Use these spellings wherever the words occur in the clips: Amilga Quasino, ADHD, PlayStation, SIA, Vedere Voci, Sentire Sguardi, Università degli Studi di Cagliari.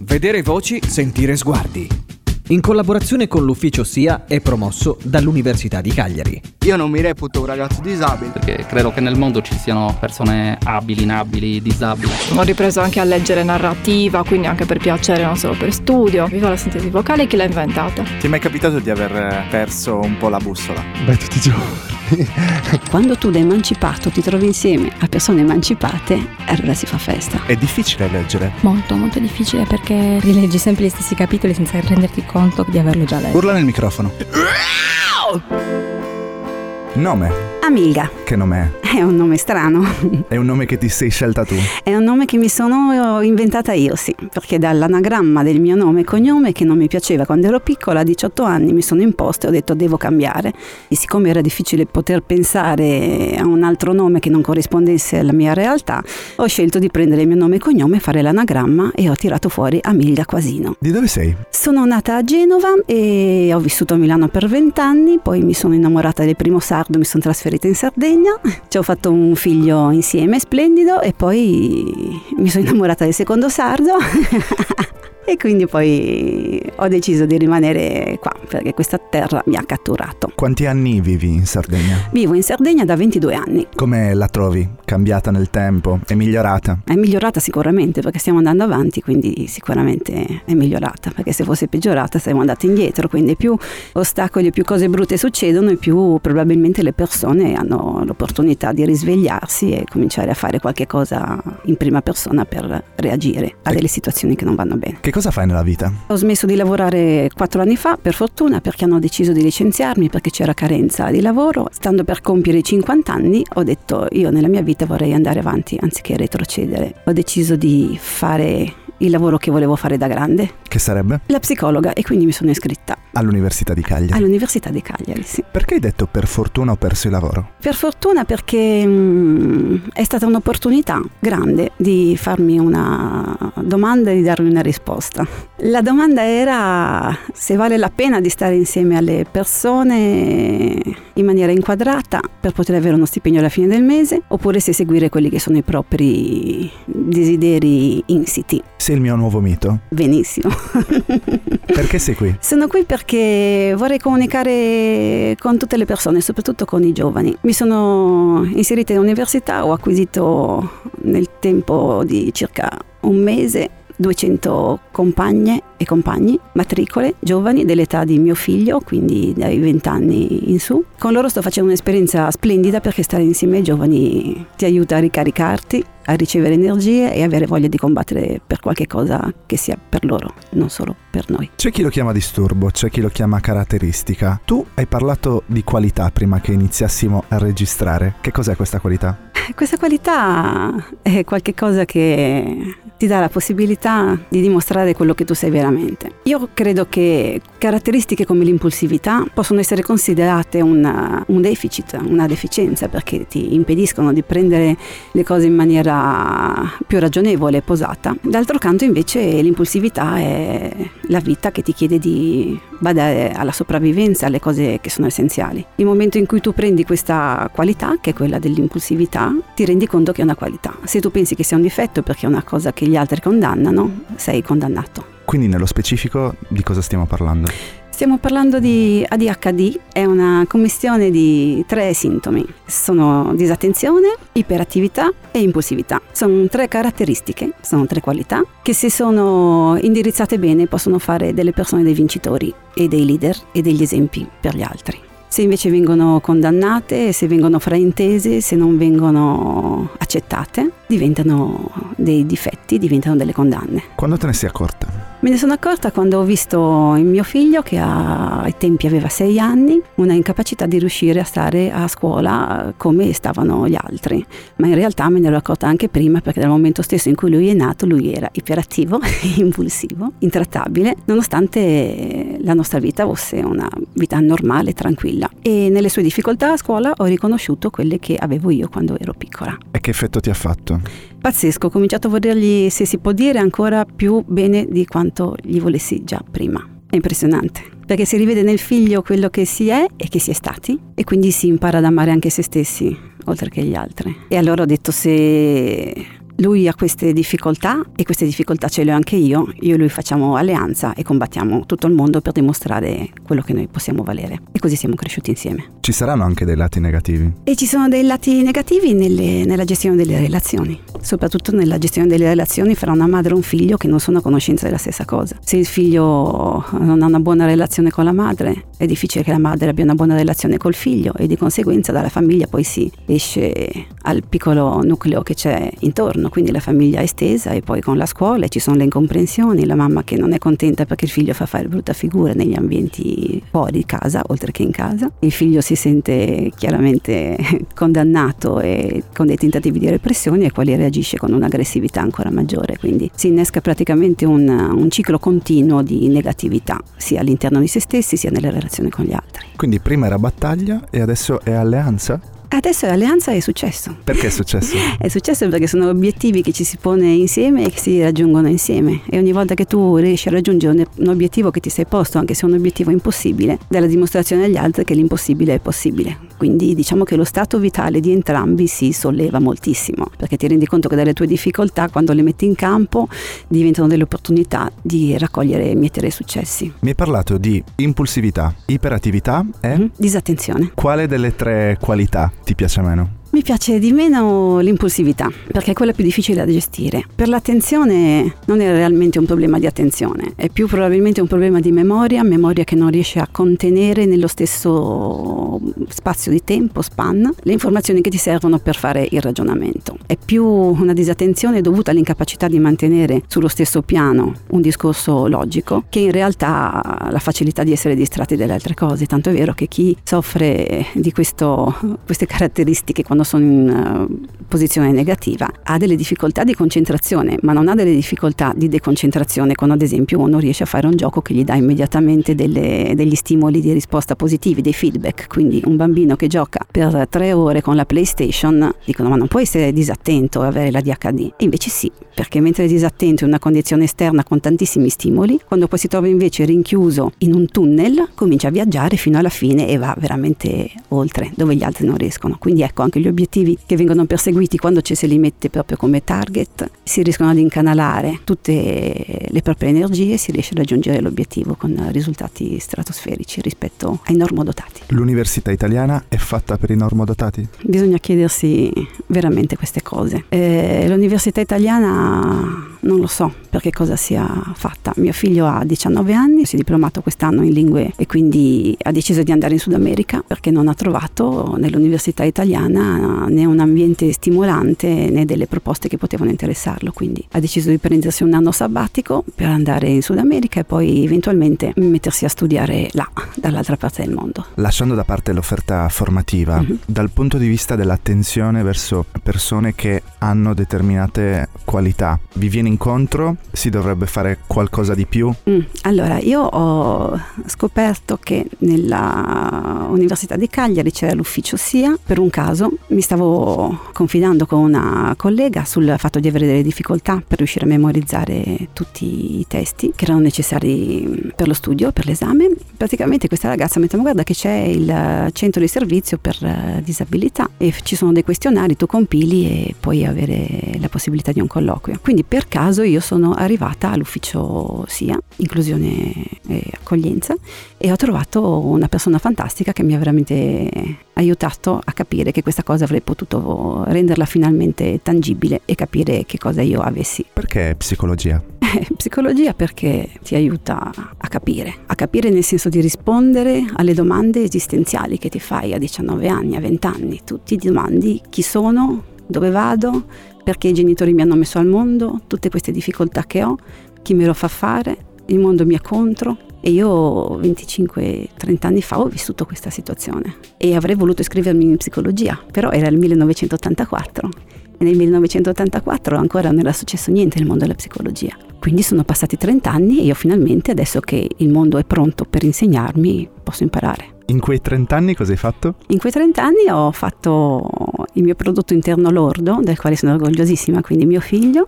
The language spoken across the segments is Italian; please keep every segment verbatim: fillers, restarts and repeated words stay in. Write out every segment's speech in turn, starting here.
Vedere voci, sentire sguardi. In collaborazione con l'ufficio S I A è promosso dall'Università di Cagliari. Io non mi reputo un ragazzo disabile, perché credo che nel mondo ci siano persone abili, inabili, disabili. Ho ripreso anche a leggere narrativa, quindi anche per piacere, non solo per studio. Viva la sintesi vocale, chi l'ha inventata? Ti è mai capitato di aver perso un po' la bussola? Beh, tutti i giorni. Quando tu da emancipato ti trovi insieme a persone emancipate, allora si fa festa. È difficile leggere? Molto, molto difficile, perché rileggi sempre gli stessi capitoli senza renderti conto di averlo già letto. Urla nel microfono. Nome. Amilga. Che nome è? È un nome strano. È un nome che ti sei scelta tu? È un nome che mi sono inventata io, sì, perché dall'anagramma del mio nome e cognome, che non mi piaceva quando ero piccola, a diciotto anni mi sono imposta e ho detto devo cambiare. E siccome era difficile poter pensare a un altro nome che non corrispondesse alla mia realtà, ho scelto di prendere il mio nome e cognome, fare l'anagramma, e ho tirato fuori Amilga Quasino. Di dove sei? Sono nata a Genova e ho vissuto a Milano per vent'anni, poi mi sono innamorata del primo sardo, mi sono trasferita in Sardegna, ci ho fatto un figlio insieme splendido, e poi mi sono innamorata del secondo sardo e quindi poi ho deciso di rimanere qua, perché questa terra mi ha catturato. Quanti anni vivi in Sardegna? Vivo in Sardegna da ventidue anni. Come la trovi? Cambiata nel tempo? È migliorata? È migliorata sicuramente, perché stiamo andando avanti, quindi sicuramente è migliorata, perché se fosse peggiorata saremmo andati indietro, quindi più ostacoli, più cose brutte succedono, e più probabilmente le persone hanno l'opportunità di risvegliarsi e cominciare a fare qualche cosa in prima persona per reagire a delle situazioni che non vanno bene. Che cosa fai nella vita? Ho smesso di lavorare quattro anni fa, per fortuna, perché hanno deciso di licenziarmi perché c'era carenza di lavoro. Stando per compiere i cinquanta anni ho detto io nella mia vita vorrei andare avanti anziché retrocedere. Ho deciso di fare il lavoro che volevo fare da grande. Che sarebbe? La psicologa, e quindi mi sono iscritta. All'Università di Cagliari? All'Università di Cagliari, sì. Perché hai detto per fortuna ho perso il lavoro? Per fortuna perché mh, è stata un'opportunità grande di farmi una domanda e di darmi una risposta. La domanda era se vale la pena di stare insieme alle persone in maniera inquadrata per poter avere uno stipendio alla fine del mese, oppure se seguire quelli che sono i propri desideri insiti. Sei il mio nuovo mito? Benissimo. Perché sei qui? Sono qui perché Perché vorrei comunicare con tutte le persone, soprattutto con i giovani. Mi sono inserita in università, ho acquisito nel tempo di circa un mese duecento compagne e compagni, matricole, giovani dell'età di mio figlio, quindi dai vent'anni in su. Con loro sto facendo un'esperienza splendida, perché stare insieme ai giovani ti aiuta a ricaricarti, a ricevere energie e avere voglia di combattere per qualche cosa che sia per loro, non solo per noi. C'è chi lo chiama disturbo, c'è chi lo chiama caratteristica. Tu hai parlato di qualità prima che iniziassimo a registrare. Che cos'è questa qualità? Questa qualità è qualche cosa che ti dà la possibilità di dimostrare quello che tu sei veramente. Io credo che caratteristiche come l'impulsività possono essere considerate una, un deficit, una deficienza, perché ti impediscono di prendere le cose in maniera più ragionevole e posata. D'altro canto invece l'impulsività è la vita che ti chiede di badare alla sopravvivenza, alle cose che sono essenziali. Il momento in cui tu prendi questa qualità, che è quella dell'impulsività, ti rendi conto che è una qualità. Se tu pensi che sia un difetto perché è una cosa che gli altri condannano, sei condannato. Quindi nello specifico di cosa stiamo parlando? Stiamo parlando di A D H D, è una commistione di tre sintomi. Sono disattenzione, iperattività e impulsività. Sono tre caratteristiche, sono tre qualità che, se sono indirizzate bene, possono fare delle persone dei vincitori e dei leader e degli esempi per gli altri. Se invece vengono condannate, se vengono fraintese, se non vengono accettate, diventano dei difetti, diventano delle condanne. Quando te ne sei accorta? Me ne sono accorta quando ho visto il mio figlio, che a, ai tempi aveva sei anni, una incapacità di riuscire a stare a scuola come stavano gli altri. Ma in realtà me ne ero accorta anche prima, perché dal momento stesso in cui lui è nato, lui era iperattivo, impulsivo, intrattabile, nonostante la nostra vita fosse una vita normale, tranquilla. E nelle sue difficoltà a scuola ho riconosciuto quelle che avevo io quando ero piccola. E che effetto ti ha fatto? Pazzesco, ho cominciato a volergli, se si può dire, ancora più bene di quanto gli volessi già prima. È impressionante, perché si rivede nel figlio quello che si è e che si è stati, e quindi si impara ad amare anche se stessi, oltre che gli altri. E allora ho detto, se Lui ha queste difficoltà e queste difficoltà ce le ho anche io, io e lui facciamo alleanza e combattiamo tutto il mondo per dimostrare quello che noi possiamo valere, e così siamo cresciuti insieme. Ci saranno anche dei lati negativi? E ci sono dei lati negativi nelle, nella gestione delle relazioni, soprattutto nella gestione delle relazioni fra una madre e un figlio che non sono a conoscenza della stessa cosa. Se il figlio non ha una buona relazione con la madre, è difficile che la madre abbia una buona relazione col figlio, e di conseguenza dalla famiglia poi si esce al piccolo nucleo che c'è intorno. Quindi la famiglia è estesa, e poi con la scuola ci sono le incomprensioni, la mamma che non è contenta perché il figlio fa fare brutta figura negli ambienti fuori casa oltre che in casa, il figlio si sente chiaramente condannato e con dei tentativi di repressione ai quali reagisce con un'aggressività ancora maggiore, quindi si innesca praticamente un, un ciclo continuo di negatività sia all'interno di se stessi sia nelle relazioni con gli altri. Quindi prima era battaglia e adesso è alleanza? Adesso è alleanza, è successo. Perché è successo? È successo perché sono obiettivi che ci si pone insieme e che si raggiungono insieme, e ogni volta che tu riesci a raggiungere un obiettivo che ti sei posto, anche se è un obiettivo impossibile, dalla dimostrazione agli altri che l'impossibile è possibile. Quindi diciamo che lo stato vitale di entrambi si solleva moltissimo, perché ti rendi conto che dalle tue difficoltà, quando le metti in campo, diventano delle opportunità di raccogliere e mietere successi. Mi hai parlato di impulsività, iperattività e mm-hmm. disattenzione. Quale delle tre qualità ti piace meno? Mi piace di meno l'impulsività, perché è quella più difficile da gestire. Per l'attenzione non è realmente un problema di attenzione, è più probabilmente un problema di memoria, memoria che non riesce a contenere nello stesso spazio di tempo, span, le informazioni che ti servono per fare il ragionamento. È più una disattenzione dovuta all'incapacità di mantenere sullo stesso piano un discorso logico, che in realtà la facilità di essere distratti dalle altre cose, tanto è vero che chi soffre di questo, queste caratteristiche quando sono in uh, posizione negativa ha delle difficoltà di concentrazione, ma non ha delle difficoltà di deconcentrazione quando ad esempio uno riesce a fare un gioco che gli dà immediatamente delle, degli stimoli di risposta positivi, dei feedback. Quindi un bambino che gioca per tre ore con la PlayStation, dicono ma non può essere disattento e avere la A D H D, e invece sì, perché mentre è disattento in una condizione esterna con tantissimi stimoli, quando poi si trova invece rinchiuso in un tunnel comincia a viaggiare fino alla fine e va veramente oltre dove gli altri non riescono. Quindi ecco, anche gli obiettivi che vengono perseguiti, quando ci se li mette proprio come target, si riescono ad incanalare tutte le proprie energie e si riesce a raggiungere l'obiettivo con risultati stratosferici rispetto ai normodotati. L'università italiana è fatta per i normodotati? Bisogna chiedersi veramente queste cose. Eh, l'università italiana non lo so perché cosa sia fatta. Mio figlio ha diciannove anni, si è diplomato quest'anno in lingue e quindi ha deciso di andare in Sud America perché non ha trovato nell'università italiana né un ambiente stimolante né delle proposte che potevano interessarlo, quindi ha deciso di prendersi un anno sabbatico per andare in Sud America e poi eventualmente mettersi a studiare là, dall'altra parte del mondo. Lasciando da parte l'offerta formativa, mm-hmm. dal punto di vista dell'attenzione verso persone che hanno determinate qualità, vi viene incontro? Si dovrebbe fare qualcosa di più? Mm, allora, io ho scoperto che nella Università di Cagliari c'era l'ufficio S I A. Per un caso mi stavo confidando con una collega sul fatto di avere delle difficoltà per riuscire a memorizzare tutti i testi che erano necessari per lo studio, per l'esame. Praticamente questa ragazza mi ha detto: guarda che c'è il centro di servizio per disabilità e ci sono dei questionari, tu compili e puoi avere la possibilità di un colloquio. Quindi per caso caso io sono arrivata all'ufficio S I A, inclusione e accoglienza, e ho trovato una persona fantastica che mi ha veramente aiutato a capire che questa cosa avrei potuto renderla finalmente tangibile e capire che cosa io avessi. Perché psicologia? Psicologia perché ti aiuta a capire, a capire nel senso di rispondere alle domande esistenziali che ti fai a diciannove anni, a venti anni. Tu ti domandi chi sono, dove vado, perché i genitori mi hanno messo al mondo, tutte queste difficoltà che ho, chi me lo fa fare, il mondo mi è contro. E io venticinque trenta anni fa ho vissuto questa situazione e avrei voluto iscrivermi in psicologia, però era il millenovecentottantaquattro e nel millenovecentottantaquattro ancora non era successo niente nel mondo della psicologia. Quindi sono passati trenta anni e io finalmente, adesso che il mondo è pronto per insegnarmi, posso imparare. In quei trenta anni cosa hai fatto? In quei trenta anni ho fatto il mio prodotto interno lordo, del quale sono orgogliosissima, quindi mio figlio.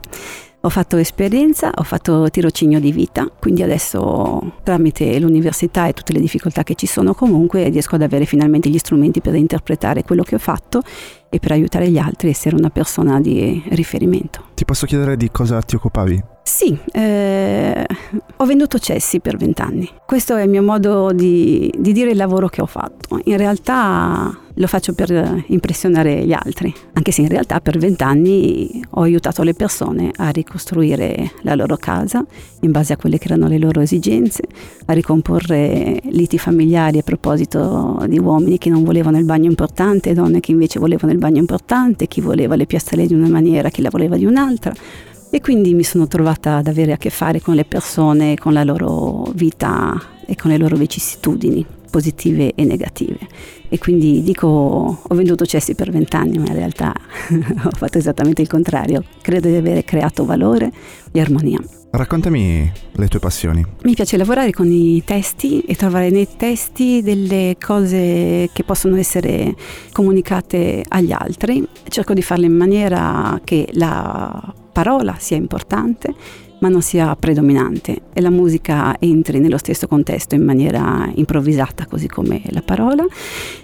Ho fatto esperienza, ho fatto tirocinio di vita, quindi adesso tramite l'università e tutte le difficoltà che ci sono comunque riesco ad avere finalmente gli strumenti per interpretare quello che ho fatto e per aiutare gli altri e essere una persona di riferimento. Ti posso chiedere di cosa ti occupavi? Sì, eh, ho venduto cessi per vent'anni. Questo è il mio modo di, di dire il lavoro che ho fatto. In realtà lo faccio per impressionare gli altri, anche se in realtà per vent'anni ho aiutato le persone a ricostruire la loro casa in base a quelle che erano le loro esigenze, a ricomporre liti familiari a proposito di uomini che non volevano il bagno importante, donne che invece volevano il bagno importante, chi voleva le piastrelle di una maniera, chi la voleva di un'altra. E quindi mi sono trovata ad avere a che fare con le persone, con la loro vita e con le loro vicissitudini, positive e negative. E quindi dico, ho venduto cessi per vent'anni, ma in realtà ho fatto esattamente il contrario. Credo di avere creato valore e armonia. Raccontami le tue passioni. Mi piace lavorare con i testi e trovare nei testi delle cose che possono essere comunicate agli altri. Cerco di farle in maniera che la parola sia importante, ma non sia predominante, e la musica entri nello stesso contesto in maniera improvvisata, così come la parola,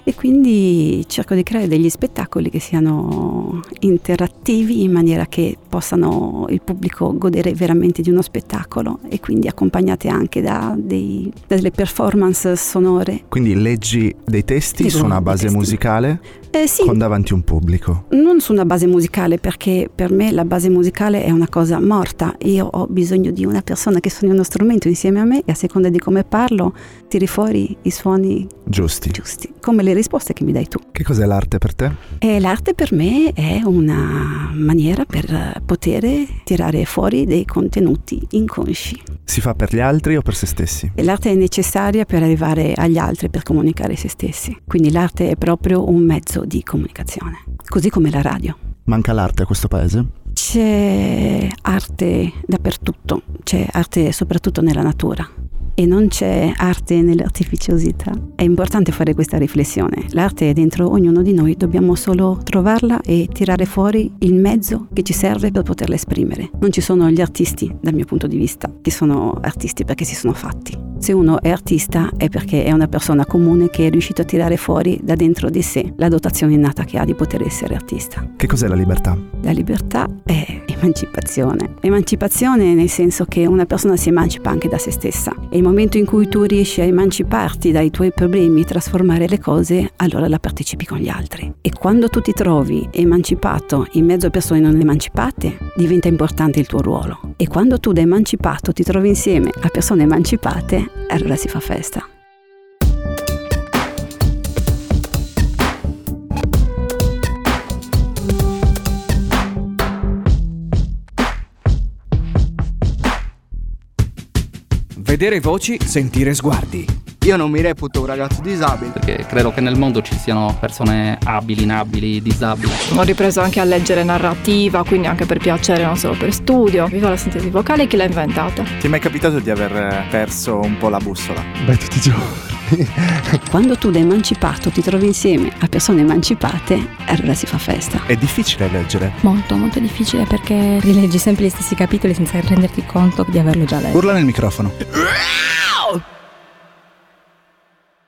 e quindi cerco di creare degli spettacoli che siano interattivi in maniera che possano il pubblico godere veramente di uno spettacolo, e quindi accompagnate anche da, dei, da delle performance sonore. Quindi leggi dei testi Leggo su una base testi. musicale? Eh, sì. Con davanti un pubblico? Non su una base musicale, perché per me la base musicale è una cosa morta. Io ho bisogno di una persona che suoni uno strumento insieme a me e a seconda di come parlo tiri fuori i suoni giusti, giusti come le risposte che mi dai tu. Che cos'è l'arte per te? Eh, l'arte per me è una maniera per poter tirare fuori dei contenuti inconsci. Si fa per gli altri o per se stessi? L'arte è necessaria per arrivare agli altri, per comunicare se stessi. Quindi l'arte è proprio un mezzo di comunicazione, così come la radio. Manca l'arte a questo paese? C'è arte dappertutto, c'è arte soprattutto nella natura e non c'è arte nell'artificiosità. È importante fare questa riflessione. L'arte è dentro ognuno di noi, dobbiamo solo trovarla e tirare fuori il mezzo che ci serve per poterla esprimere. Non ci sono gli artisti, dal mio punto di vista, che sono artisti perché si sono fatti. Se uno è artista è perché è una persona comune che è riuscito a tirare fuori da dentro di sé la dotazione innata che ha di poter essere artista. Che cos'è la libertà? La libertà è emancipazione. Emancipazione nel senso che una persona si emancipa anche da se stessa. E il momento in cui tu riesci a emanciparti dai tuoi problemi, trasformare le cose, allora la partecipi con gli altri. E quando tu ti trovi emancipato in mezzo a persone non emancipate, diventa importante il tuo ruolo. E quando tu da emancipato ti trovi insieme a persone emancipate, allora si fa festa. Vedere voci, sentire sguardi. Io non mi reputo un ragazzo disabile, perché credo che nel mondo ci siano persone abili, inabili, disabili. Ho ripreso anche a leggere narrativa, quindi anche per piacere, non solo per studio. Viva la sintesi vocale, chi l'ha inventata? Ti è mai capitato di aver perso un po' la bussola? Beh, tutti i giorni. Quando tu da emancipato ti trovi insieme a persone emancipate, allora si fa festa. È difficile leggere? Molto, molto difficile, perché rileggi sempre gli stessi capitoli senza renderti conto di averlo già letto. Urla nel microfono.